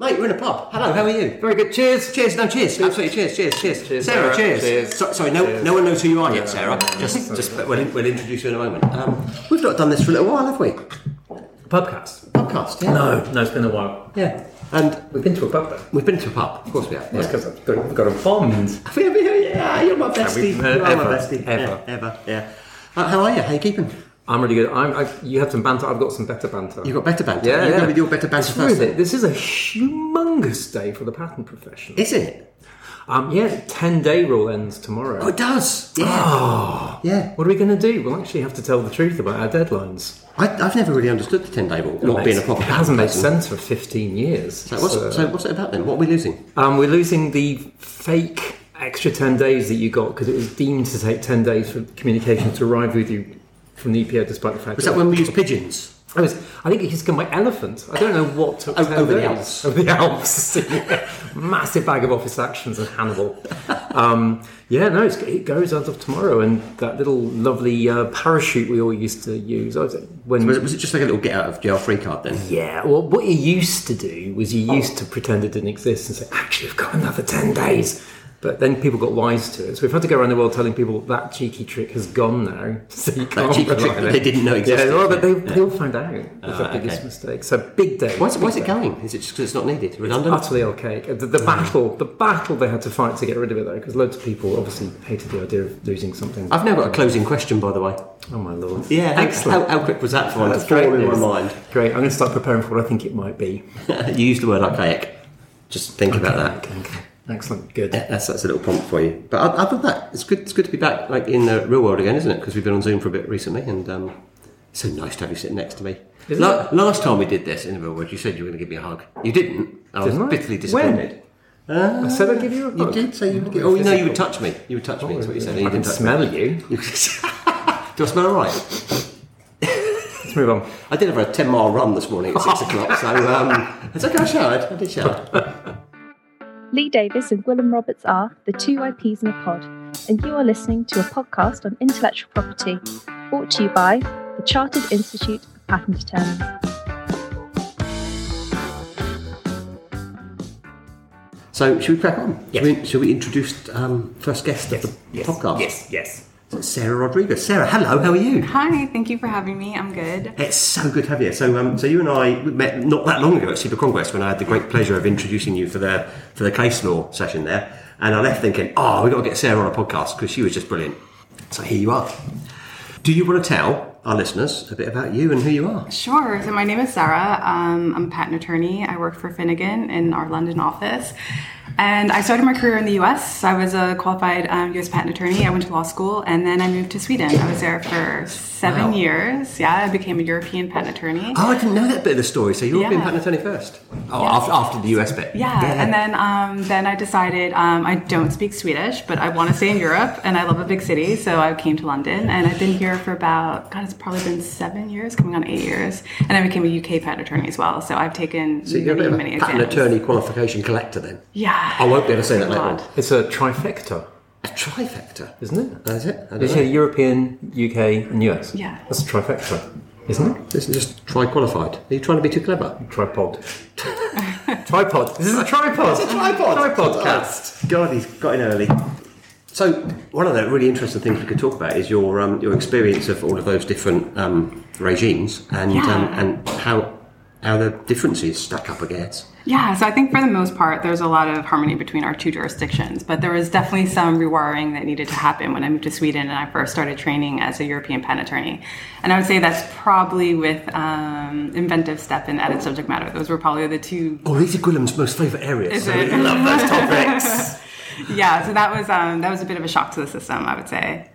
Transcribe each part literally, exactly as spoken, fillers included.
Mate, we're in a pub. Hello, how are you? Very good. Cheers. Cheers. No, cheers. cheers. Absolutely. Cheers. Cheers. Cheers. Cheers. Sarah, cheers. cheers. So, sorry, no cheers. No one knows who you are yet, Sarah. Just, just we'll, we'll introduce you in a moment. Um, we've not done this for a little while, have we? Pubcast. Pubcast, yeah. No, no, it's been a while. Yeah. And we've been to a pub, though. We've been to a pub. Of course we have. That's because yeah. I've got, got a bond. Yeah, you're my bestie. You are my bestie. Ever. Yeah, ever, yeah. Uh, how are you? How are you keeping? I'm really good. I'm, I, you have some banter. I've got some better banter. You've got better banter? Yeah, you yeah. go with your better banter first. This is a humongous day for the patent profession. Is it? Um, yeah, ten-day rule ends tomorrow. Oh, it does? Yeah. Oh, yeah. What are we going to do? We'll actually have to tell the truth about our deadlines. I, I've never really understood the ten-day rule. Not being a proper. It hasn't made sense for fifteen years. So what's, so. so what's it about then? What are we losing? Um, we're losing the fake extra ten days that you got because it was deemed to take ten days for communication to arrive with you from the E P O, despite the fact. Was that, that when we used pigeons? I was. I think it's my elephant. I don't know what took over, over the Alps. Over the Alps, yeah. Massive bag of office actions and Hannibal. um, yeah, no, it's, it goes out of tomorrow, and that little lovely uh, parachute we all used to use. I was, when so was, it, was it just like a little get out of jail free card then? Yeah. Well, what you used to do was you used oh. to pretend it didn't exist and say, "Actually, I've got another ten days." But then people got wise to it. So we've had to go around the world telling people that cheeky trick has gone now. So you can't that cheeky trick that they didn't know existed. Yeah, well, but they, yeah. they all found out. It was oh, the biggest okay. mistake. So big day. Why is, why is it going? Is it just because it's not needed? Redundant? It's utterly archaic. The, the, oh. battle, the battle they had to fight to get rid of it, though, because loads of people obviously hated the idea of losing something. I've now got a closing question, by the way. Oh, my Lord. Yeah, excellent. How, how quick was that for? Oh, that's great in my mind. Great. I'm going to start preparing for what I think it might be. You used the word archaic. Just think okay. about that. Okay, okay. Excellent, good. That's that's a little prompt for you. But other than that, it's good. It's good to be back, like in the real world again, isn't it? Because we've been on Zoom for a bit recently, and um, it's so nice to have you sitting next to me. La- last time we did this in the real world, you said you were going to give me a hug. You didn't. I was didn't bitterly I? disappointed. Uh, I said I'd give you a hug. You did say you would. Give, oh, no, you would touch me. You would touch me. Is what you said. I you can smell me. You. Do I smell all right? Let's move on. I did have a ten mile run this morning at six o'clock, so um, it's okay. I showered. I did shower. Lee Davis and Gwilym Roberts are the two I Ps in a pod, and you are listening to a podcast on intellectual property, brought to you by the Chartered Institute of Patent Attorneys. So, should we crack on? Yes. Should we, should we introduce um, first guest yes. of the yes. podcast? Yes, yes. So Sarah Rodriguez. Sarah, hello, how are you? Hi, thank you for having me. I'm good. It's so good to have you. So um, so you and I met not that long ago at Super Congress when I had the great pleasure of introducing you for the, for the case law session there. And I left thinking, oh, we've got to get Sarah on a podcast because she was just brilliant. So here you are. Do you want to tell our listeners a bit about you and who you are? Sure. So my name is Sarah. Um, I'm a patent attorney. I work for Finnegan in our London office. And I started my career in the U S. I was a qualified um, U S patent attorney. I went to law school, and then I moved to Sweden. I was there for seven wow. years. Yeah, I became a European patent attorney. Oh, I didn't know that bit of the story. So European yeah. patent attorney first? Oh, yeah. after, after the U S bit. Yeah, yeah. and then um, then I decided um, I don't speak Swedish, but I want to stay in Europe, and I love a big city, so I came to London, and I've been here for about, God, it's probably been seven years, coming on eight years, and I became a U K patent attorney as well, so I've taken so many, a many exams. So you're a patent attorney qualification collector then? Yeah. I won't be able to say that later on. It's a trifecta. A trifecta? Isn't it? That is it. It's a European, U K and U S. Yeah. That's a trifecta, isn't it? This is just tri-qualified. Are you trying to be too clever? Tripod. Tripod. This is a tripod. It's a tripod. Tripod cast. God, he's got in early. So one of the really interesting things we could talk about is your um, your experience of all of those different um, regimes and yeah. um, and how how the differences stack up against. Yeah, so I think for the most part, there's a lot of harmony between our two jurisdictions, but there was definitely some rewiring that needed to happen when I moved to Sweden and I first started training as a European patent attorney. And I would say that's probably with um, Inventive Step and Added Subject Matter. Those were probably the two... Oh, these are Gwilym's most favourite areas. So we love those topics. Yeah, so that was um, that was a bit of a shock to the system, I would say.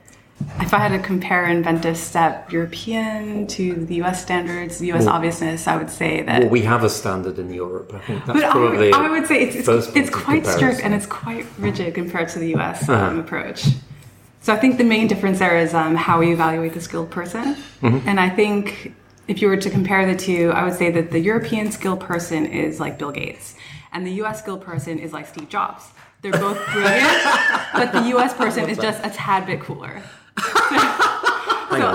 If I had to compare Inventive Step European to the U S standards, U S well, obviousness, I would say that... Well, we have a standard in Europe, I think. That's but probably... I would, I would say it's, it's, it's quite comparison. strict and it's quite rigid compared to the U S um, uh-huh. approach. So I think the main difference there is um, how we evaluate the skilled person. Mm-hmm. And I think if you were to compare the two, I would say that the European skilled person is like Bill Gates and the U S skilled person is like Steve Jobs. They're both brilliant, but the U S person is just a tad bit cooler. So,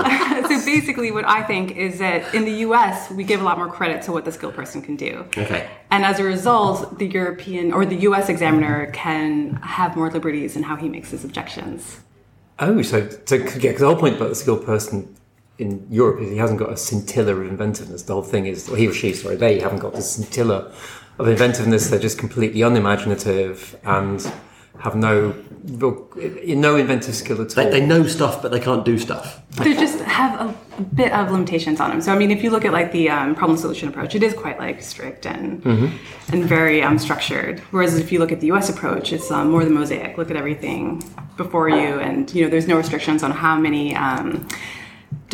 so So basically what I think is that in the U S, we give a lot more credit to what the skilled person can do. Okay. And as a result, the European or the U S examiner can have more liberties in how he makes his objections. Oh, so, so yeah, because the whole point about the skilled person in Europe is he hasn't got a scintilla of inventiveness. The whole thing is, or he or she, sorry, they haven't got the scintilla of inventiveness. They're just completely unimaginative and have no no inventive skill at all. They, they know stuff, but they can't do stuff. They just have a bit of limitations on them. So, I mean, if you look at like the um, problem-solution approach, it is quite like strict and mm-hmm. and very um, structured. Whereas if you look at the U S approach, it's um, more the mosaic. Look at everything before you, and you know, there's no restrictions on how many Um,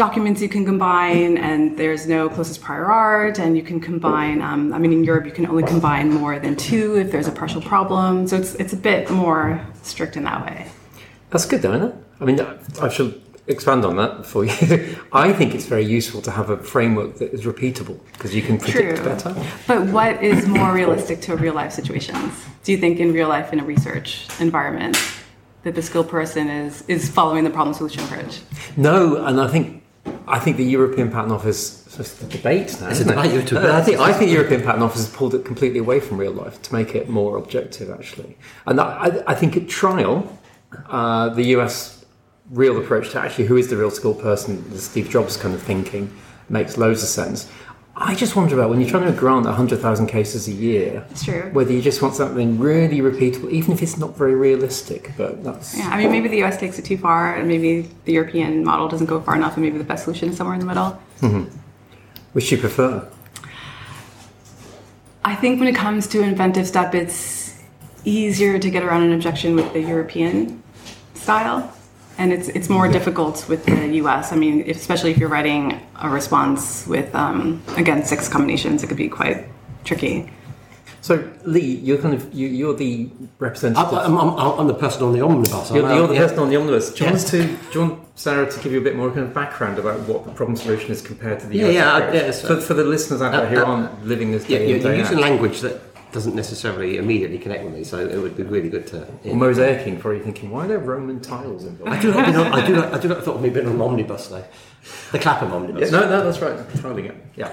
documents you can combine, and there's no closest prior art, and you can combine, um, I mean, in Europe, you can only combine more than two if there's a partial problem. So it's it's a bit more strict in that way. That's good, though, isn't it? I mean, I should expand on that for you. I think it's very useful to have a framework that is repeatable, because you can predict True. better. But what is more realistic to real-life situations? Do you think in real life, in a research environment, that the skilled person is is following the problem-solution approach? No, and I think I think the European Patent Office, it's a debate now, isn't it? I think I think European Patent Office has pulled it completely away from real life to make it more objective, actually. And I, I think at trial, uh, the U S real approach to actually who is the real skilled person, the Steve Jobs kind of thinking, makes loads of sense. I just wonder about when you're trying to grant one hundred thousand cases a year, it's true. whether you just want something really repeatable, even if it's not very realistic. But that's yeah. I mean, maybe the U S takes it too far, and maybe the European model doesn't go far enough, and maybe the best solution is somewhere in the middle. Mm-hmm. Which do you prefer? I think when it comes to inventive stuff, it's easier to get around an objection with the European style, and it's it's more difficult with the U S. I mean, especially if you're writing a response with, um, again, six combinations, it could be quite tricky. So, Lee, you're kind of you, you're the representative. I'm, I'm, I'm the person on the omnibus. You're, you're the yeah. person on the omnibus. Do you, yes. to, do you want Sarah to give you a bit more kind of background about what the problem solution is compared to the yeah, U S? Yeah, I, yeah. So, for, for the listeners out there who uh, aren't uh, living this day, yeah, you're, you're using language that doesn't necessarily immediately connect with me, so it would be really good to. Yeah. Or mosaicing, probably thinking, why are there Roman tiles involved? I do not, I do not, I do not thought of me being on an omnibus though. The Clapham omnibus. Yeah, no, no, that's right. Trialing it. Yeah.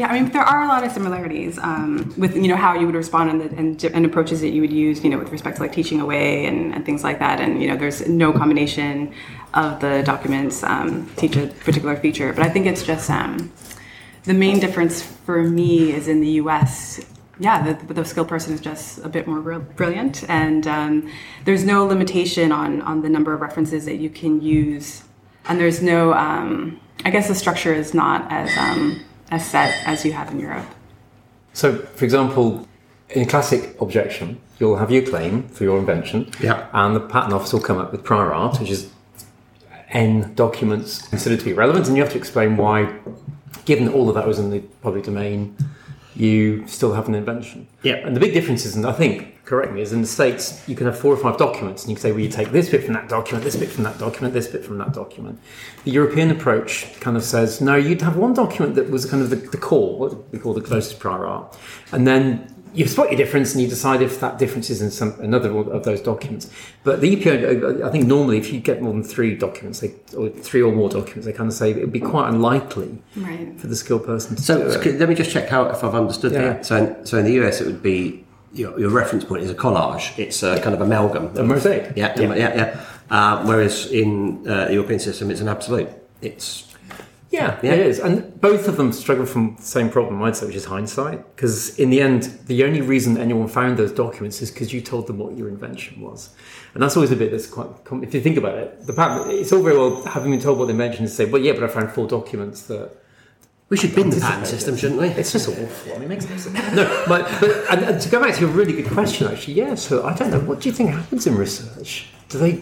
Yeah, I mean, there are a lot of similarities um, with you know how you would respond and, the, and and approaches that you would use, you know, with respect to like teaching away and, and things like that. And you know, there's no combination of the documents um, teach a particular feature, but I think it's just um, the main difference for me is in the U S. Yeah, the, the skilled person is just a bit more real, brilliant, and um, there's no limitation on, on the number of references that you can use, and there's no, um, I guess the structure is not as um, as set as you have in Europe. So, for example, in classic objection, you'll have your claim for your invention, yeah. and the patent office will come up with prior art, which is N documents considered to be relevant, and you have to explain why, given all of that was in the public domain, you still have an invention. Yeah. And the big difference is, and I think, correct me, is in the States, you can have four or five documents, and you can say, well, you take this bit from that document, this bit from that document, this bit from that document. The European approach kind of says, no, you'd have one document that was kind of the, the core, what we call the closest prior art. And then you spot your difference, and you decide if that difference is in some another of those documents. But the E P O, I think normally, if you get more than three documents, they, or three or more documents, they kind of say it would be quite unlikely right. for the skilled person to so, do it. Let me just check how if I've understood yeah. that. So in, so in the U S, it would be your, your reference point is a collage. It's a kind of amalgam, a mosaic. Yeah, yeah, yeah. yeah. Uh, whereas in uh, the European system, it's an absolute. It's Yeah, yeah, it is. And both of them struggle from the same problem, I'd say, which is hindsight. Because in the end, the only reason anyone found those documents is because you told them what your invention was. And that's always a bit that's quite, if you think about it, the patent, it's all very well having been told what the invention is, say, well, yeah, but I found four documents that. We should bin the patent system, shouldn't we? It's just awful. I mean, it makes no sense. No, but, but and, and to go back to a really good question, actually, yeah, so I don't know, what do you think happens in research? Do they,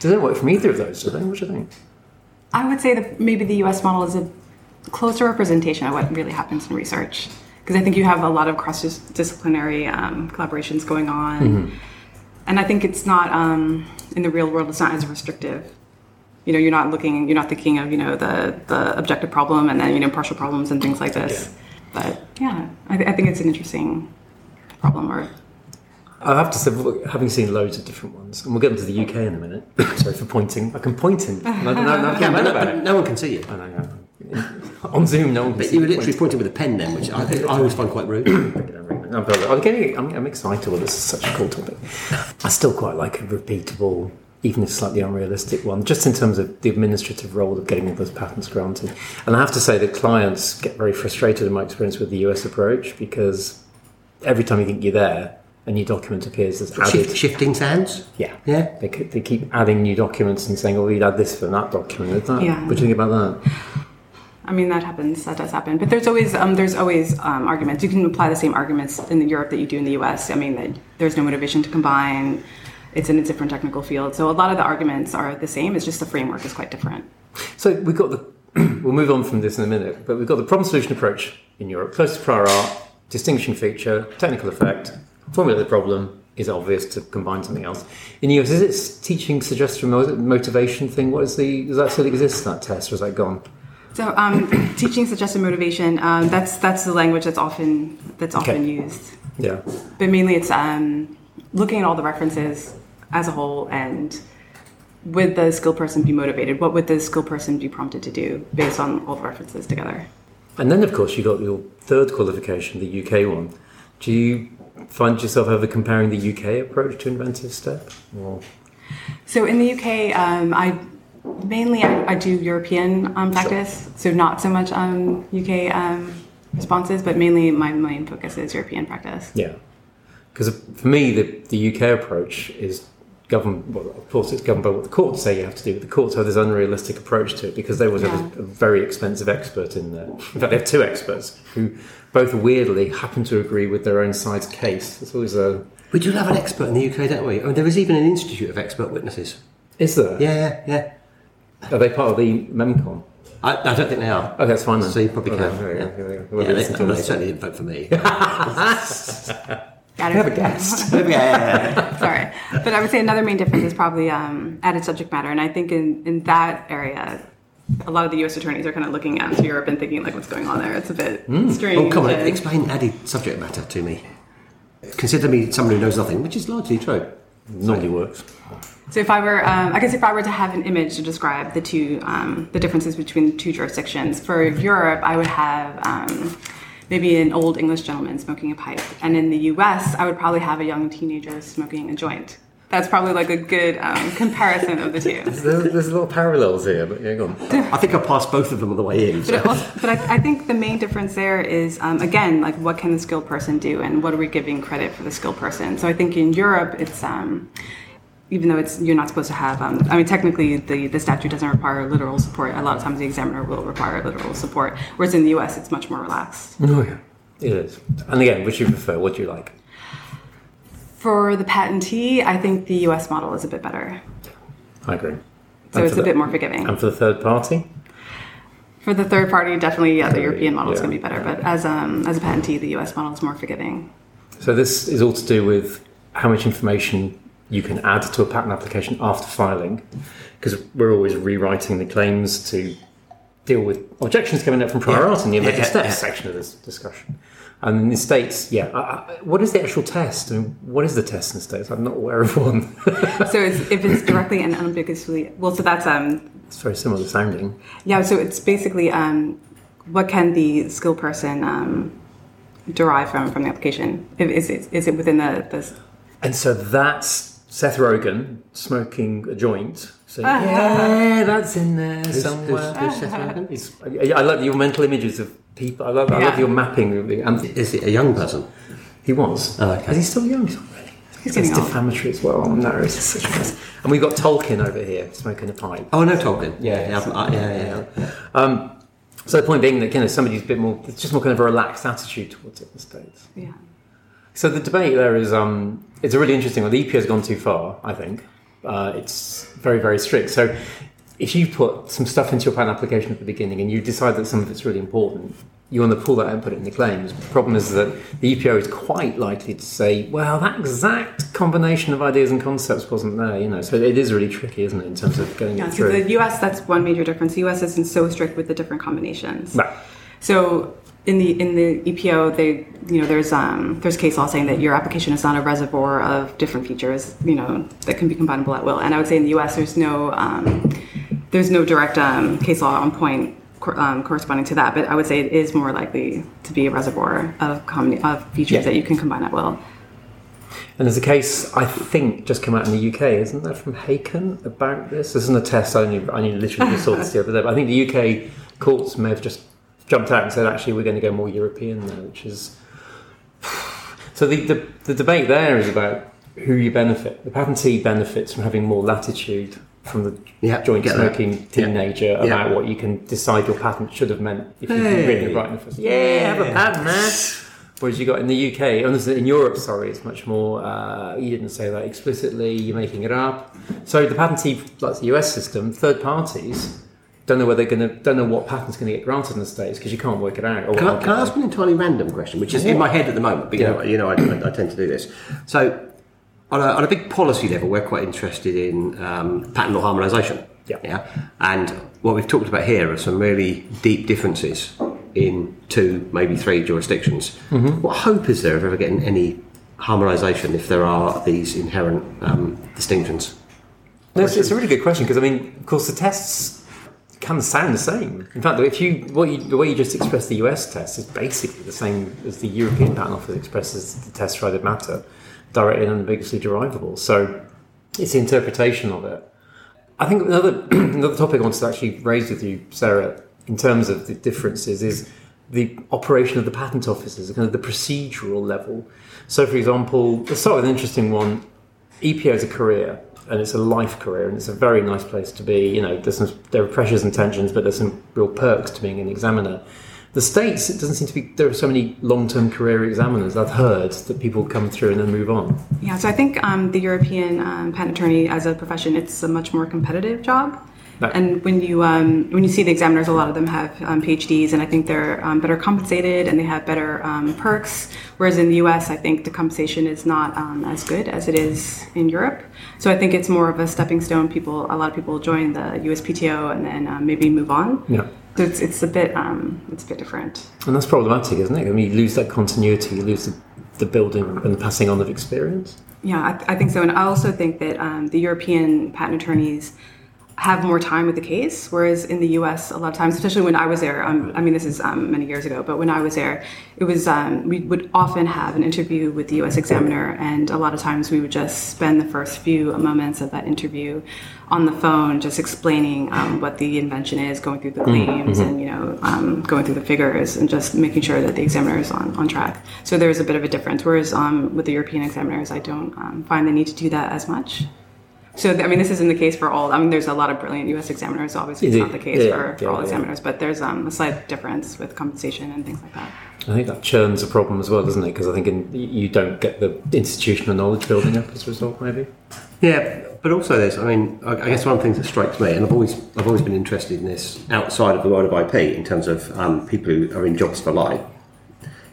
do they work from either of those, do they? What do you think? I would say that maybe the U S model is a closer representation of what really happens in research, because I think you have a lot of cross-disciplinary um, collaborations going on, mm-hmm. and I think it's not um, in the real world. It's not as restrictive. You know, you're not looking, you're not thinking of you know the the objective problem and then you know partial problems and things like this. Yeah. But yeah, I, th- I think it's an interesting problem. Or I have to say, having seen loads of different ones, and we'll get into the U K in a minute. Sorry for pointing. I can point in. No, no, no, no, no, no, no one can see you. I know, on Zoom, no one. But you were literally pointing with a pen then, which I, I always find quite rude. I'm, I'm, getting, I'm, I'm excited with this. It's such a cool topic. I still quite like a repeatable, even if slightly unrealistic one, just in terms of the administrative role of getting all those patents granted. And I have to say that clients get very frustrated in my experience with the U S approach, because every time you think you're there, a new document appears as added. Shift, shifting sounds? Yeah. Yeah. They, they keep adding new documents and saying, oh, you'd add this for that document. That, yeah. What do you think about that? I mean, that happens. That does happen. But there's always um, there's always um, arguments. You can apply the same arguments in Europe that you do in the U S. I mean, that there's no motivation to combine. It's in a different technical field. So a lot of the arguments are the same. It's just the framework is quite different. So we've got the... we'll move on from this in a minute. But we've got the problem-solution approach in Europe. Close to prior art, distinguishing feature, technical effect, formulate the problem. Is it obvious to combine something else? In the U S, is it teaching, suggestion, motivation thing? What is the... Does that still exist, that test, or is that gone? So, um, teaching suggested motivation—that's um, that's the language that's often that's often okay. used. Yeah. But mainly, it's um, looking at all the references as a whole, and would the skilled person be motivated? What would the skilled person be prompted to do based on all the references together? And then, of course, you got your third qualification, the U K one. Do you find yourself ever comparing the U K approach to inventive step? Or? So, in the U K, um, I. Mainly, I, I do European um, practice, so not so much um, U K um, responses, but mainly my main focus is European practice. Yeah, because for me, the, the U K approach is governed, well, of course, it's governed by what the courts say you have to do, but the courts have this unrealistic approach to it, because they always yeah. have a very expensive expert in there. In fact, they have two experts who both weirdly happen to agree with their own side's case. It's always a... We do have an expert in the U K, don't we? I mean, there is even an institute of expert witnesses. Is there? Yeah, yeah, yeah. Are they part of the MemCon? I, I don't think they are. Okay, that's fine then. So you probably okay, can. Yeah. Go, go, go. We'll yeah, they, they, they certainly didn't vote for me. I have a guest. Sorry. But I would say another main difference is probably um, added subject matter. And I think in, in that area, a lot of the U S attorneys are kind of looking out to Europe and thinking, like, what's going on there? It's a bit mm. strange. Oh, come on. And... Explain added subject matter to me. Consider me someone who knows nothing, which is largely true. Normally works. So if I were, um, I guess if I were to have an image to describe the two, um, the differences between the two jurisdictions, for Europe, I would have um, maybe an old English gentleman smoking a pipe. And in the U S, I would probably have a young teenager smoking a joint. That's probably like a good um, comparison of the two. There's, there's a lot of parallels here, but yeah, go on. I think I passed both of them on the way in. So. But, also, but I, I think the main difference there is, um, again, like what can the skilled person do, and what are we giving credit for the skilled person? So I think in Europe, it's um, even though it's you're not supposed to have, um, I mean, technically the, the statute doesn't require literal support. A lot of times the examiner will require literal support, whereas in the U S, it's much more relaxed. Oh, yeah, it is. And again, which you prefer, what do you like? For the patentee, I think the U S model is a bit better. I agree. So and it's a the, bit more forgiving. And for the third party? For the third party, definitely, yeah, the European model yeah. is going to be better. But as um, as a patentee, the U S model is more forgiving. So this is all to do with how much information you can add to a patent application after filing, because we're always rewriting the claims to deal with objections coming up from prior art in the inventive yeah, steps yeah, yeah. section of this discussion. And in the States, yeah. Uh, what is the actual test? I mean, what is the test in the States? I'm not aware of one. So it's, if it's directly and unambiguously... Well, so that's... um. It's very similar sounding. Yeah, so it's basically um, what can the skilled person um, derive from, from the application? Is it, is it within the... the... And so that's Seth Rogen smoking a joint... So, uh-huh. yeah, that's in there who's, somewhere. Who's, who's uh-huh. I, I love your mental images of people. I love, yeah. I love your mapping. And is he a young person? He was. Oh, okay. Is he still young? He's not really. He's it's defamatory as well. Oh, no, it's such a and we've got Tolkien over here smoking a pipe. Oh, I know Tolkien. Yeah, yeah, yeah. yeah, yeah. Um, so the point being that you know somebody's a bit more. It's just more kind of a relaxed attitude towards it in the States. Yeah. So the debate there is um, it's a really interesting one. The E P O has gone too far, I think. Uh, it's very, very strict. So if you put some stuff into your patent application at the beginning and you decide that some of it's really important, you want to pull that out and put it in the claims. The problem is that the E P O is quite likely to say, well, that exact combination of ideas and concepts wasn't there, you know. So it is really tricky, isn't it, in terms of getting yeah, it so through. The U S, that's one major difference. The U S isn't so strict with the different combinations. Right. So... In the in the E P O, they you know there's um there's case law saying that your application is not a reservoir of different features you know that can be combinable at will. And I would say in the U S there's no um, there's no direct um, case law on point cor- um, corresponding to that, but I would say it is more likely to be a reservoir of, com- of features yeah. that you can combine at will. And there's a case, I think, just come out in the U K, isn't there, from Haken about this? This isn't a test, I only, I only literally saw this the other day, but I think the U K courts may have just jumped out and said, actually, we're going to go more European now, which is... So the, the, the debate there is about who you benefit. The patentee benefits from having more latitude from the yeah, joint smoking that. teenager yeah. about yeah. what you can decide your patent should have meant if hey. you can read it right in the first place. Yeah, have a patent, man! Whereas you got in the U K, in Europe, sorry, it's much more, uh, you didn't say that explicitly, you're making it up. So the patentee, like the U S system, third parties don't know where they're going to, don't know what patent's going to get granted in the States because you can't work it out. Or can I, can I ask an entirely random question, which is yeah. in my head at the moment, but you yeah. know, you know I, I tend to do this. So on a, on a big policy level, we're quite interested in um, patent law harmonisation. Yeah. yeah. And what we've talked about here are some really deep differences in two, maybe three jurisdictions. Mm-hmm. What hope is there of ever getting any harmonisation if there are these inherent um, distinctions? No, it's, it's a really good question because, I mean, of course, the tests can sound the same. In fact, if you, what you, the way you just express the U S test is basically the same as the European Patent Office expresses the test for other matter, directly and ambiguously derivable. So it's the interpretation of it. I think another another topic I wanted to actually raise with you, Sarah, in terms of the differences is the operation of the patent offices, kind of the procedural level. So, for example, let's start with an interesting one. E P O is a career, and it's a life career, and it's a very nice place to be. You know, there's some, there are pressures and tensions, but there's some real perks to being an examiner. The States, it doesn't seem to be, there are so many long-term career examiners, I've heard, that people come through and then move on. Yeah, so I think um, the European um, patent attorney as a profession, it's a much more competitive job. No. And when you um, when you see the examiners, a lot of them have um, PhDs, and I think they're um, better compensated and they have better um, perks, whereas in the U S, I think the compensation is not um, as good as it is in Europe. So I think it's more of a stepping stone. People, a lot of people join the U S P T O and then um, maybe move on. Yeah. So it's, it's a bit um, it's a bit different. And that's problematic, isn't it? I mean, you lose that continuity, you lose the, the building and the passing on of experience. Yeah, I, th- I think so. And I also think that um, the European patent attorneys have more time with the case, whereas in the U S, a lot of times, especially when I was there, um, I mean, this is um, many years ago, but when I was there, it was um, we would often have an interview with the U S examiner, and a lot of times we would just spend the first few moments of that interview on the phone, just explaining um, what the invention is, going through the claims, mm-hmm. and you know, um, going through the figures, and just making sure that the examiner is on, on track. So there's a bit of a difference, whereas um, with the European examiners, I don't um, find the need to do that as much. So, I mean, this isn't the case for all. I mean, there's a lot of brilliant U S examiners. Obviously, it's not the case yeah, for, for yeah, all examiners, yeah. but there's um, a slight difference with compensation and things like that. I think that churn's a problem as well, doesn't it? Because I think in, you don't get the institutional knowledge building up as a result, maybe. Yeah, but also there's, I mean, I guess one of the things that strikes me, and I've always, I've always been interested in this outside of the world of I P, in terms of um, people who are in jobs for life,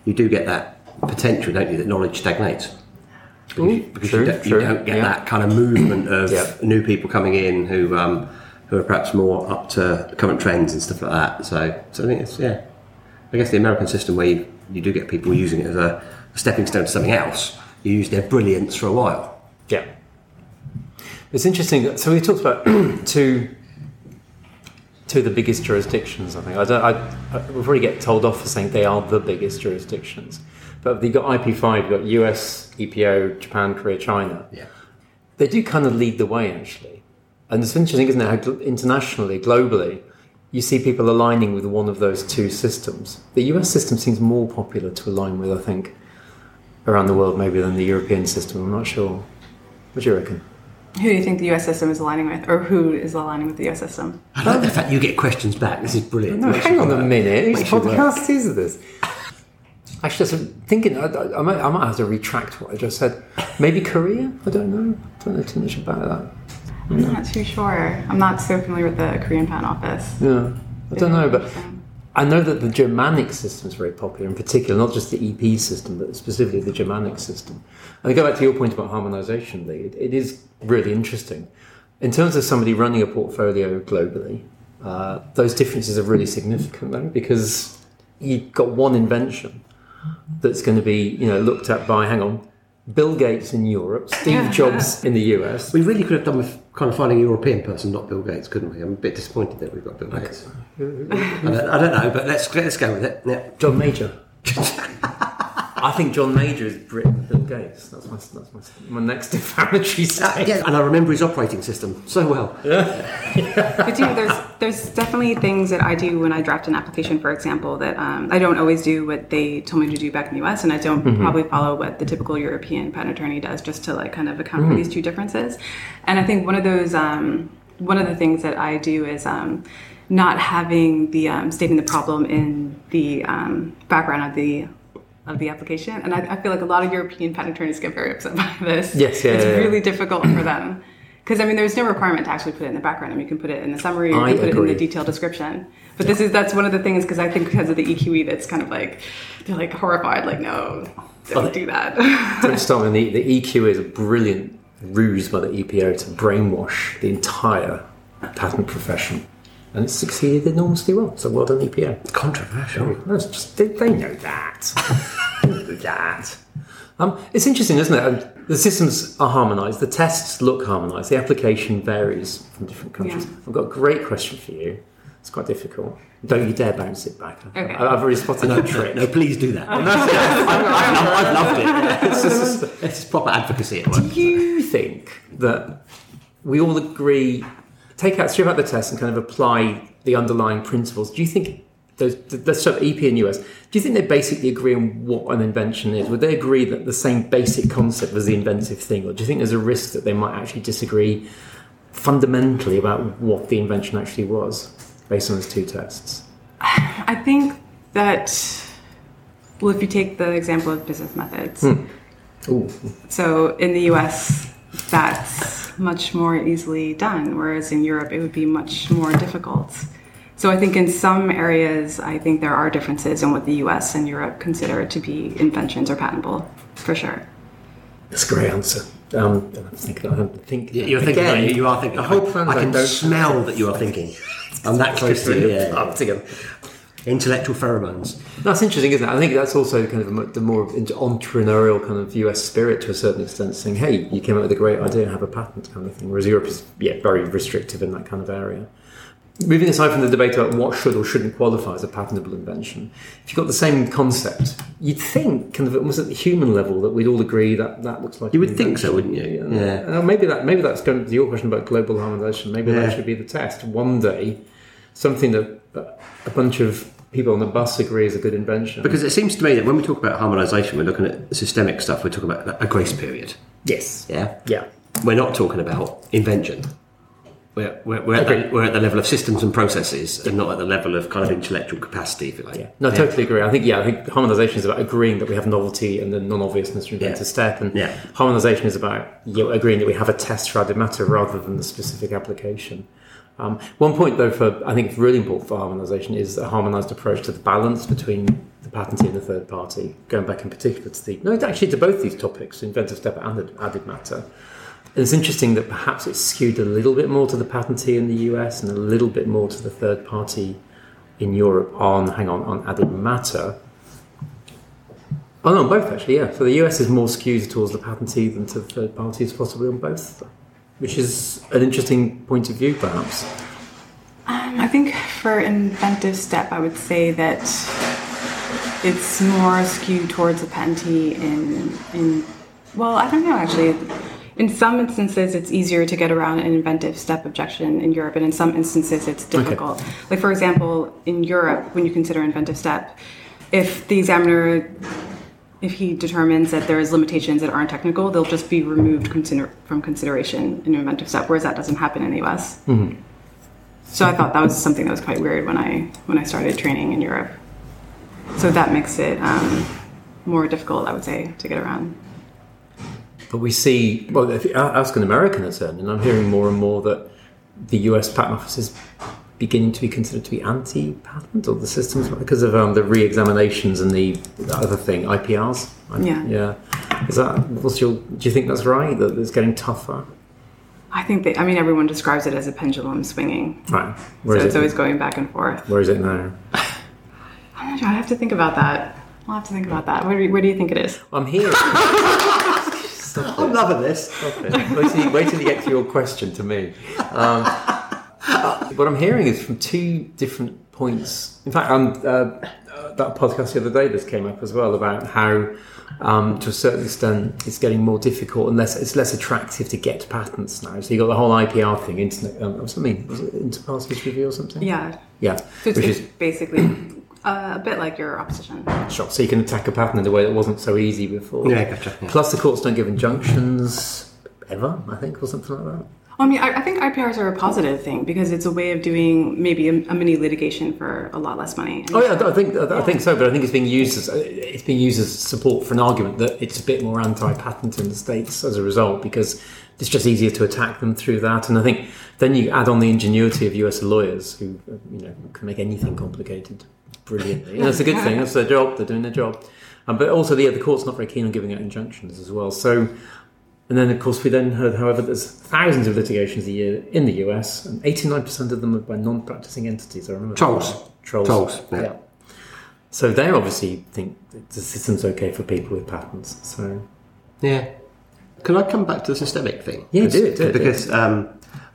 you do get that potential, don't you, that knowledge stagnates. Because, Ooh, because true, you, don't, you don't get yeah. that kind of movement of yeah. new people coming in who um, who are perhaps more up to current trends and stuff like that. So, so I think it's, yeah. I guess the American system where you, you do get people using it as a stepping stone to something else, you use their brilliance for a while. Yeah. It's interesting. So we talked about two, two of the biggest jurisdictions, I think. I don't, I, I, we'll probably get told off for saying they are the biggest jurisdictions. But you've got I P five, you've got U S, E P O, Japan, Korea, China. Yeah. They do kind of lead the way, actually. And it's interesting, isn't it, how gl- internationally, globally, you see people aligning with one of those two systems. The U S system seems more popular to align with, I think, around the world maybe than the European system. I'm not sure. What do you reckon? Who do you think the U S system is aligning with, or who is aligning with the U S system? I like the fact you get questions back. This is brilliant. No, hang on a minute. Whose podcast is this? Actually, I'm thinking, I, I, might, I might have to retract what I just said. Maybe Korea? I don't know. I don't know too much about that. I'm yeah. not too sure. I'm not so familiar with the Korean Patent Office. Yeah, I don't know, but I know that the Germanic system is very popular, in particular, not just the E P system, but specifically the Germanic system. And I go back to your point about harmonisation, Lee. It, it is really interesting. In terms of somebody running a portfolio globally, uh, those differences are really significant, though, because you've got one invention that's going to be, you know, looked at by, hang on, Bill Gates in Europe, Steve Jobs in the U S. We really could have done with kind of finding a European person, not Bill Gates, couldn't we? I'm a bit disappointed that we've got Bill Gates. Okay. I, don't, I don't know, but let's let's go with it. Yeah. John Major. I think John Major is Britain Bill Gates. That's my that's my, my next defamatory statement. Uh, yeah, and I remember his operating system so well. Yeah. yeah. I do. There's there's definitely things that I do when I draft an application, for example, that um, I don't always do what they told me to do back in the U S, and I don't mm-hmm. probably follow what the typical European patent attorney does, just to like kind of account mm-hmm. for these two differences. And I think one of those um, one of the things that I do is um, not having the um, stating the problem in the um, background of the. Of the application, and I, I feel like a lot of European patent attorneys get very upset by this. Yes, yeah, it's yeah, really yeah. difficult for them because I mean, there's no requirement to actually put it in the background. I mean, you can put it in the summary, or you can put agree. it in the detailed description. But yeah. this is that's one of the things because I think because of the E Q E, that's kind of like they're like horrified, like no, don't oh, do that. Don't start with the, the E Q E is a brilliant ruse by the E P O to brainwash the entire patent profession. And it succeeded enormously well. So well done, E P O. Controversial. That's just, they, they know that. they know that. Um, it's interesting, isn't it? Um, the systems are harmonised. The tests look harmonised. The application varies from different countries. Yeah. I've got a great question for you. It's quite difficult. Don't you dare bounce it back. Okay. I, I've already spotted that trick. No, please do that. I've, I've loved it. It's, just, it's, it's proper advocacy. At do work, you so. think that we all agree... Take out, strip out the test and kind of apply the underlying principles. Do you think, those, let's start with E P and U S, do you think they basically agree on what an invention is? Would they agree that the same basic concept was the inventive thing? Or do you think there's a risk that they might actually disagree fundamentally about what the invention actually was based on those two tests? I think that, well, if you take the example of business methods. Hmm. Ooh. So in the U S, that's... much more easily done, whereas in Europe it would be much more difficult. So I think in some areas, I think there are differences in what the U S and Europe consider to be inventions or patentable, for sure. That's a great answer. Um, I'm thinking, I'm thinking, yeah, you're thinking again, that you are thinking. The whole plan I can don't smell don't, that you are thinking. I'm that close to you. Yeah, up together. Intellectual pheromones. That's interesting, isn't it? I think that's also kind of the more entrepreneurial kind of U S spirit to a certain extent, saying, hey, you came up with a great idea, have a patent kind of thing, whereas Europe is yeah, very restrictive in that kind of area. Moving aside from the debate about what should or shouldn't qualify as a patentable invention, if you've got the same concept, you'd think kind of almost at the human level that we'd all agree that that looks like... You would think so, wouldn't you? Yeah. yeah. Uh, maybe that maybe that's going to your question about global harmonisation. Maybe yeah. that should be the test. One day, something that a bunch of people on the bus agree is a good invention. Because it seems to me that when we talk about harmonisation, we're looking at systemic stuff. We're talking about a grace period. Yes. Yeah? Yeah. We're not talking about invention. We're, we're, we're, okay. at, the, we're at the level of systems and processes and not at the level of kind of intellectual capacity, if you like. Yeah. No, I yeah. totally agree. I think, yeah, I think harmonisation is about agreeing that we have novelty and the non-obviousness from event yeah. to step. And yeah. harmonisation is about you know, agreeing that we have a test for added matter rather than the specific application. Um, one point, though, for I think it's really important for harmonisation is a harmonised approach to the balance between the patentee and the third party, going back in particular to the... No, actually to both these topics, inventive step and added matter. And it's interesting that perhaps it's skewed a little bit more to the patentee in the U S and a little bit more to the third party in Europe on, hang on, on added matter. Oh, no, on both, actually, yeah. So the U S is more skewed towards the patentee than to the third parties, possibly on both, which is an interesting point of view, perhaps. Um, I think for inventive step, I would say that it's more skewed towards a patentee in, in, well, I don't know, actually. In some instances, it's easier to get around an inventive step objection in Europe, and in some instances, it's difficult. Okay. Like, for example, in Europe, when you consider inventive step, if the examiner... If he determines that there is limitations that aren't technical, they'll just be removed consider- from consideration in inventive step, whereas that doesn't happen in the U S. Mm-hmm. So I thought that was something that was quite weird when I when I started training in Europe. So that makes it um, more difficult, I would say, to get around. But we see, well, if you ask an American attorney, and I'm hearing more and more that the U S Patent Office is beginning to be considered to be anti-patent or the systems because of um, the re-examinations and the other thing, I P Rs. I, yeah, yeah. Is that what's your? Do you think that's right? That it's getting tougher. I think that. I mean, everyone describes it as a pendulum swinging. Right. Where so is it's it? always going back and forth. Where is it now? I'm not sure. I have to think about that. I'll have to think about that. Where do you, where do you think it is? I'm here. Stop I'm it. loving this. Stop it. Wait, till you, wait till you get to your question to me. Um, what I'm hearing is from two different points. In fact, um, uh, that podcast the other day just came up as well about how, um, to a certain extent, it's getting more difficult and less, it's less attractive to get patents now. So you've got the whole I P R thing, internet, um, what's I mean? Was it inter-parties review or something? Yeah. Yeah. So it's, Which it's is, basically... Uh, a bit like your opposition. Sure. So you can attack a patent in a way that wasn't so easy before. Yeah, gotcha. Yeah. Plus the courts don't give injunctions ever, I think, or something like that. I mean, I, I think I P Rs are a positive thing because it's a way of doing maybe a, a mini litigation for a lot less money. I mean, oh yeah, I think I, yeah. I think so. But I think it's being used as it's being used as support for an argument that it's a bit more anti-patent in the States as a result because it's just easier to attack them through that. And I think then you add on the ingenuity of U S lawyers who you know can make anything complicated. Brilliantly. And that's a good thing. That's their job. They're doing their job. Um, but also, yeah, the court's not very keen on giving out injunctions as well. So, and then, of course, we then heard, however, there's thousands of litigations a year in the U S, and eighty-nine percent of them are by non-practicing entities. I remember Trolls. That. Trolls. Trolls, yeah. yeah. So they obviously think the system's okay for people with patents. So, yeah. Can I come back to the systemic thing? Yeah, do it, do it. Because... Do it. Um,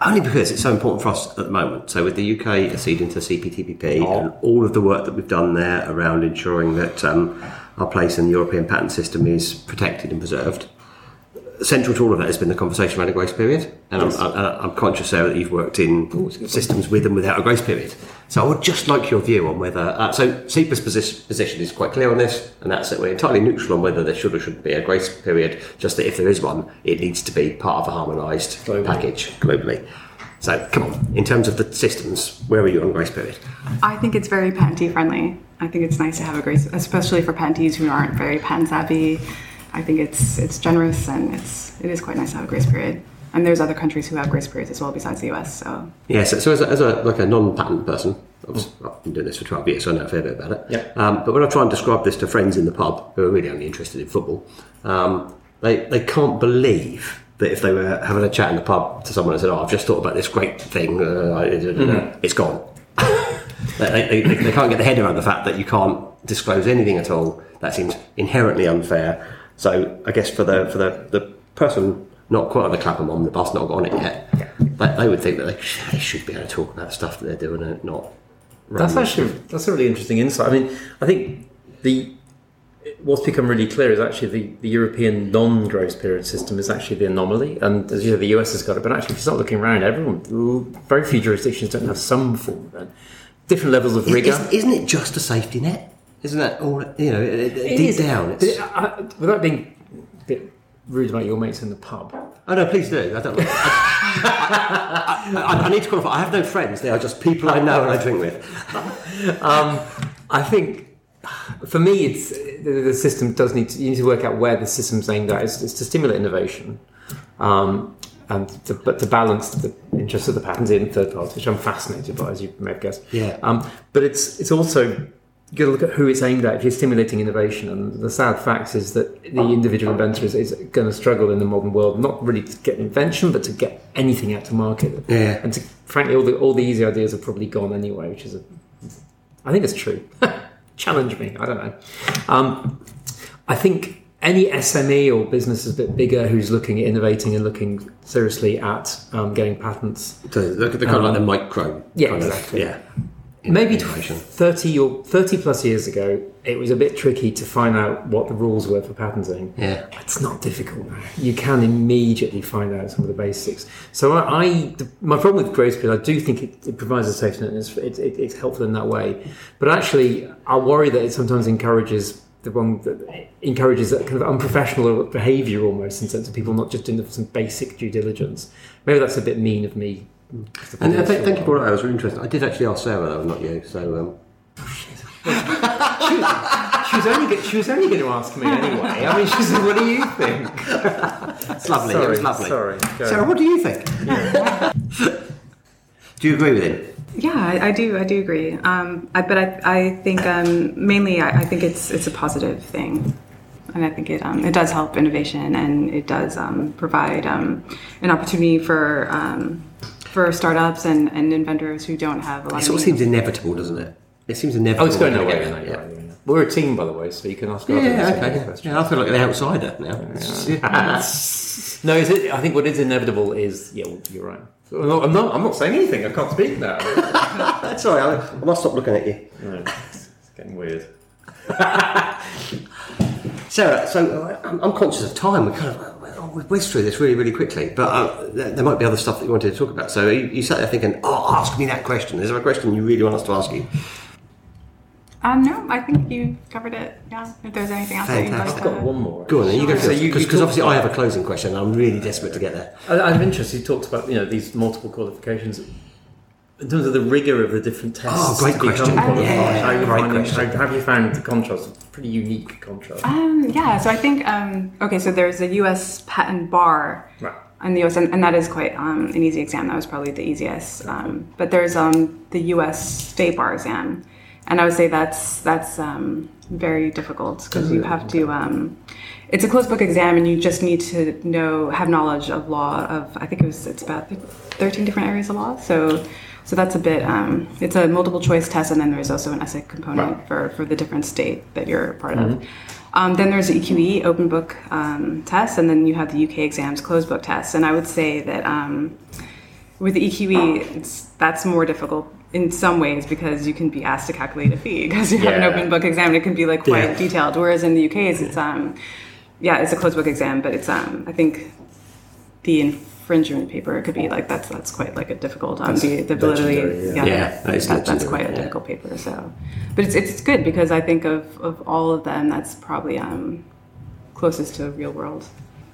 Only because it's so important for us at the moment. So with the U K acceding to C P T P P oh. and all of the work that we've done there around ensuring that um, our place in the European patent system is protected and preserved, central to all of that has been the conversation around a grace period. And yes. I'm, I'm, I'm conscious, Sarah, that you've worked in Ooh, systems with and without a grace period. So I would just like your view on whether... Uh, so C P A's posi- position is quite clear on this, and that's that we're entirely neutral on whether there should or shouldn't be a grace period, just that if there is one, it needs to be part of a harmonised package globally. So, come on, in terms of the systems, where are you on grace period? I think it's very patentee-friendly. I think it's nice to have a grace, especially for patentees who aren't very patent-savvy. I think it's it's generous and it's it is quite nice to have a grace period. And there's other countries who have grace periods as well besides the U S. So yeah, so, so as, a, as a like a non-patent person, I've, I've been doing this for twelve years, so I know a fair bit about it. Yeah. Um, but when I try and describe this to friends in the pub who are really only interested in football, um, they they can't believe that if they were having a chat in the pub to someone and said, "Oh, I've just thought about this great thing," uh, mm-hmm. it's gone. they, they, they they can't get their head around the fact that you can't disclose anything at all. That seems inherently unfair. So I guess for the for the, the person not quite on the clap, I'm on the bus, not on it yet, yeah. they, they would think that they, sh- they should be able to talk about stuff that they're doing and not... That's actually, that's a really interesting insight. I mean, I think the what's become really clear is actually the, the European non-grace period system is actually the anomaly. And as you know, the U S has got it, but actually if you start looking around, everyone, very few jurisdictions don't have some form of it. Different levels of rigour. Isn't, isn't it just a safety net? Isn't that all, you know, it, it deep is, down? It's... It, I, without being a bit rude about your mates in the pub. Oh, no, please do. I don't like I, I, I, I need to qualify. I have no friends. They are just people I know and I drink with. um, I think, for me, it's the, the system does need to... You need to work out where the system's aimed at. It's, it's to stimulate innovation, um, and to, but to balance the interests of the patentee and third parties, which I'm fascinated by, as you may have guessed. Yeah. Um, but it's it's also... You've got to look at who it's aimed at if you're stimulating innovation. And the sad fact is that the individual inventor is, is going to struggle in the modern world, not really to get an invention, but to get anything out to market. Yeah. And to, frankly, all the all the easy ideas are probably gone anyway, which is, a, I think it's true. Challenge me. I don't know. Um, I think any S M E or business is a bit bigger who's looking at innovating and looking seriously at um, getting patents. So look at the kind um, of like the micro. Yeah, kind exactly. Of, yeah. Maybe thirty or thirty plus years ago, it was a bit tricky to find out what the rules were for patenting. Yeah. It's not difficult now. You can immediately find out some of the basics. So I, I the, my problem with grace period, I do think it, it provides a safety net and it's, it, it, it's helpful in that way. But actually, I worry that it sometimes encourages the wrong, that encourages that kind of unprofessional behaviour almost in terms of people not just doing some basic due diligence. Maybe that's a bit mean of me. And I think, thank you for that. It was really interesting. I did actually ask Sarah, though, not you. So, um... she, was, she was only she was only going to ask me anyway. I mean, she said, "What do you think?" It's lovely. Sorry, it was lovely. Sorry, Sarah. What do you think? Yeah. Do you agree with him? Yeah, I, I do. I do agree. Um, I, but I, I think um, mainly, I, I think it's it's a positive thing. And I think it um, it does help innovation, and it does um, provide um, an opportunity for um, for startups and, and inventors who don't have a lot. It sort of seems inevitable, doesn't it? It seems inevitable. Oh, it's going nowhere. Yeah. Yeah. We're a team, by the way, so you can ask. Yeah, okay. Questions. Yeah, I feel like an outsider now. Yeah. No, is it? I think what is inevitable is yeah. Well, you're right. I'm not, I'm not. I'm not saying anything. I can't speak now. That's all right. I must stop looking at you. No, it's getting weird. Sarah, so I'm, I'm conscious of time. We kind of. We've whizzed through this really, really quickly, but uh, there might be other stuff that you wanted to talk about. So you, you sat there thinking, oh, ask me that question. Is there a question you really want us to ask you? Um, no, I think you covered it, yeah. If there's anything else that you'd like to... I've got one more. Go on, then, you go first, because obviously I have a closing question, and I'm really desperate to get there. I'm interested, you talked about, you know, these multiple qualifications. In terms of the rigour of the different tests... Oh, great question. Um, yeah, how, great finding, question. How, how have you found the contrast? It's a pretty unique contrast. Um, yeah, so I think... Um, okay, so there's a U S patent bar right. in the U S, and, and that is quite um, an easy exam. That was probably the easiest. Um, but there's um, the U S state bar exam, and I would say that's that's um, very difficult because you have to... Um, it's a closed book exam, and you just need to know, have knowledge of law of... I think it was it's about thirteen different areas of law, so... So that's a bit, um, it's a multiple choice test, and then there's also an essay component right. for, for the different state that you're part mm-hmm. of. Um, then there's the E Q E, open book um, test, and then you have the U K exams, closed book test. And I would say that um, with the E Q E, it's, that's more difficult in some ways because you can be asked to calculate a fee because you yeah. have an open book exam, and it can be like quite yeah. detailed. Whereas in the U K, it's, it's um, yeah, it's a closed book exam, but it's, um, I think the... Inf- infringement paper, it could be like that's that's quite like a difficult um, the, the validity yeah, yeah, yeah that's, that, that's quite a yeah. difficult paper, so but it's it's good because I think of, of all of them that's probably um, closest to real world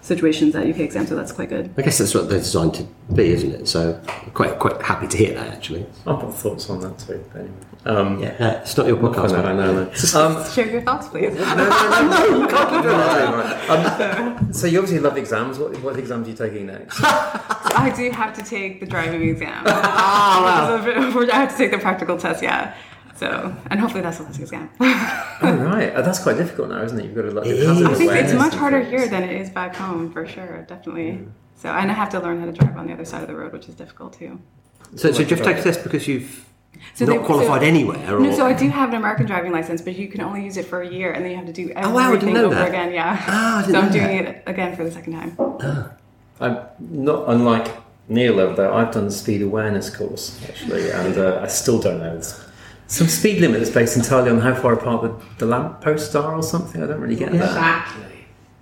situations at U K exam, so that's quite good. I guess that's what they're designed to be, isn't it? So quite quite happy to hear that actually. I've got thoughts on that too. Anyway. Um, yeah, no, it's not your podcast. I know. Um, Share your thoughts, please. No, no, no, no, can't no. Um, so you obviously love exams. What, what exams are you taking next? So I do have to take the driving exam. Ah, oh, wow. I have to take the practical test. Yeah. So, and hopefully that's the last exam. Oh, right. Oh, that's quite difficult now, isn't it? You've got to like... I think it's much harder here than it is back home, for sure, definitely. Mm. So, and I have to learn how to drive on the other side of the road, which is difficult too. So, so, so you have to take a test because you've so not they, qualified so, anywhere? Or? No, so I do have an American driving license, but you can only use it for a year, and then you have to do everything oh, wow, I didn't know over that. Again. Yeah. Oh, I didn't so I'm know doing that. It again for the second time. Oh. I'm not unlike Neil over there. I've done the speed awareness course, actually, and uh, I still don't know this. Some speed limit is based entirely on how far apart the, the lamp posts are or something. I don't really get yeah. that. Exactly.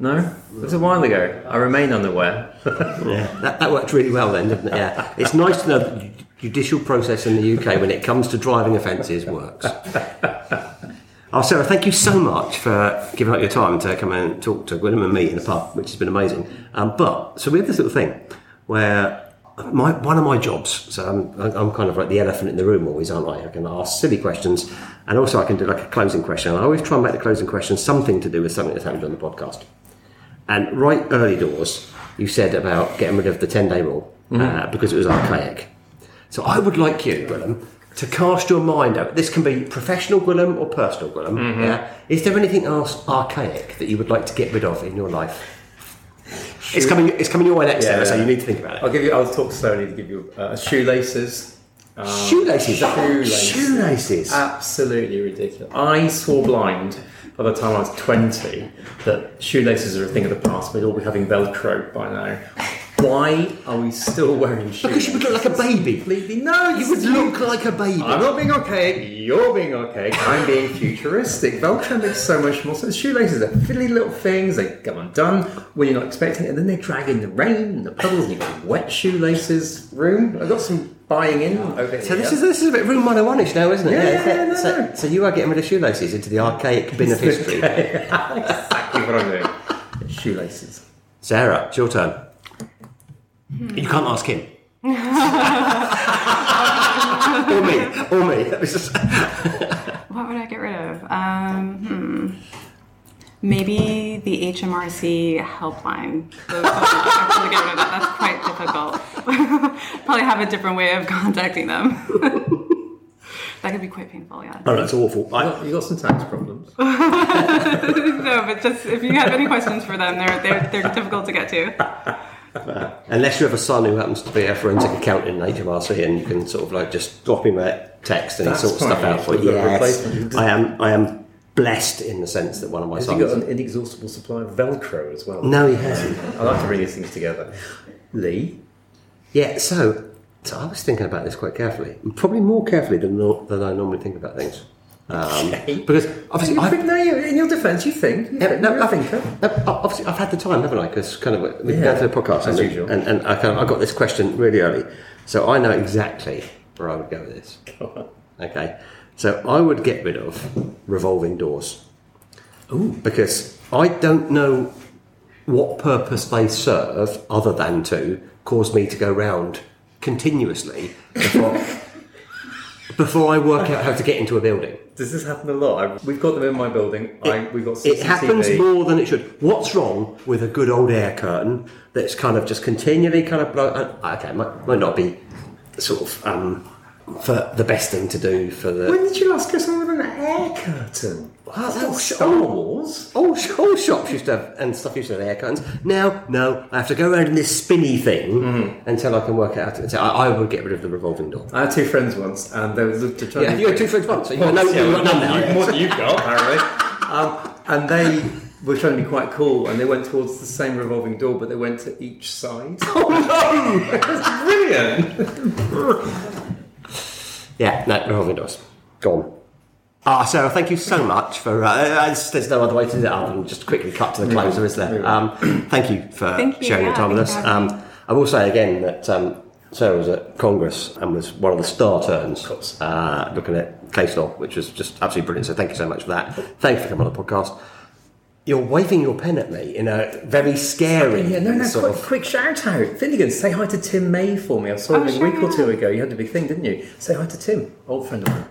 No? It was a while ago. I remain unaware. yeah, that, that worked really well then, didn't it? Yeah. It's nice to know that the judicial process in the U K when it comes to driving offences works. Oh, Sarah, thank you so much for giving up your time to come and talk to Gwilym and me in the pub, which has been amazing. Um, but, so we have this little thing where... My, one of my jobs, so I'm, I'm kind of like the elephant in the room always, aren't I? I can ask silly questions, and also I can do like a closing question. And I always try and make the closing question something to do with something that's happened on the podcast. And right early doors, you said about getting rid of the ten-day rule mm-hmm. uh, because it was archaic. So I would like you, Gwilym, to cast your mind out. This can be professional Gwilym or personal Gwilym. Mm-hmm. Yeah? Is there anything else archaic that you would like to get rid of in your life? It's coming. It's coming your way next yeah, time, yeah. so you need to think about it. I'll give you. I'll talk slowly to give you uh, shoelaces. Um, shoelaces. Shoelaces. Shoelaces. Absolutely ridiculous. I swore blind by the time I was twenty that shoelaces are a thing of the past. We'd all be having Velcro by now. Why are we still wearing shoes? Because you would look like a baby. Completely. No, you would look like a baby. I'm not being archaic. You're being archaic. I'm being futuristic. Velcro makes so much more sense. Shoelaces are fiddly little things. They come undone when you're not expecting it. And then they drag in the rain and the puddles and you've got wet shoelaces. Room. I've got some buying in over here. So this is, this is a bit room one oh one-ish now, isn't it? Yeah, yeah, yeah no, so, no. so you are getting rid of shoelaces into the archaic bin of history. Exactly what I'm doing. Shoelaces. Sarah, it's your turn. Hmm. You can't ask him. or me. Or me. What would I get rid of? Um, hmm. Maybe the H M R C helpline. Those actually get rid of that. That's quite difficult. Probably have a different way of contacting them. That could be quite painful, yeah. Oh, that's awful. I, you got some tax problems. No, but just if you have any questions for them, they're they're they're difficult to get to. Uh, unless you have a son who happens to be a forensic accountant in H M R C and you can sort of like just drop him a text and he sorts stuff out for you. Yes, I am I am blessed in the sense that one of my has sons... Has he got an inexhaustible supply of Velcro as well? No, he hasn't. I like to bring these things together. Lee? Yeah, so, so I was thinking about this quite carefully, and probably more carefully than, than I normally think about things. Um, okay. Because obviously, you think, no, in your defence, you think. You yeah, think no, you're I think. No, obviously, I've had the time, haven't I? Because kind of we've yeah, gone to the podcast, as and, usual, and, and I kind of, I got this question really early, so I know exactly where I would go with this. Okay, so I would get rid of revolving doors. Ooh. Because I don't know what purpose they serve other than to cause me to go round continuously before. Before I work out how to get into a building. Does this happen a lot? We've got them in my building. It, I, we've got C C T V. It happens more than it should. What's wrong with a good old air curtain that's kind of just continually kind of... Blow, okay, might, might not be sort of um, for the best thing to do for the... When did you last go somewhere with an air curtain? Wow, that's Star Wars. All, all shops used to have, and stuff used to have air curtains. Now, no, I have to go around in this spinny thing mm-hmm. until I can work it out. So I, I would get rid of the revolving door. I had two friends once, and they looked at each other. Yeah, you had two friends once, so you well, know yeah, you've got none now. More than you've got, apparently. Um, and they were trying to be quite cool, and they went towards the same revolving door, but they went to each side. Oh, no! That's brilliant! Yeah, no, revolving doors. Gone. Ah, oh, Sarah, thank you so much for... Uh, there's no other way to do that other than just quickly cut to the closer, is there? Um, thank you for thank you, sharing yeah, your time with us. Um, I will say again that um, Sarah was at Congress and was one of the star turns uh, looking at case law, which was just absolutely brilliant. So thank you so much for that. Thank you for coming on the podcast. You're waving your pen at me in a very scary... Yeah, no, no, sort quick, of... quick shout-out. Finnegan, say hi to Tim May for me. I saw him oh, a sure. week or two ago. You had a big thing, didn't you? Say hi to Tim, old friend of mine.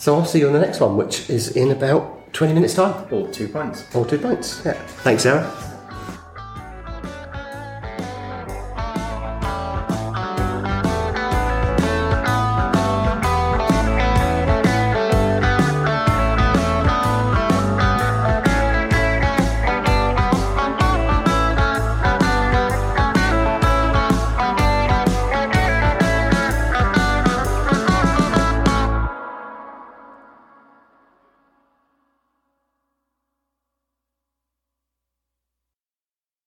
So I'll see you on the next one, which is in about twenty minutes' time. Or two pints. Or two pints, yeah. Thanks, Sarah.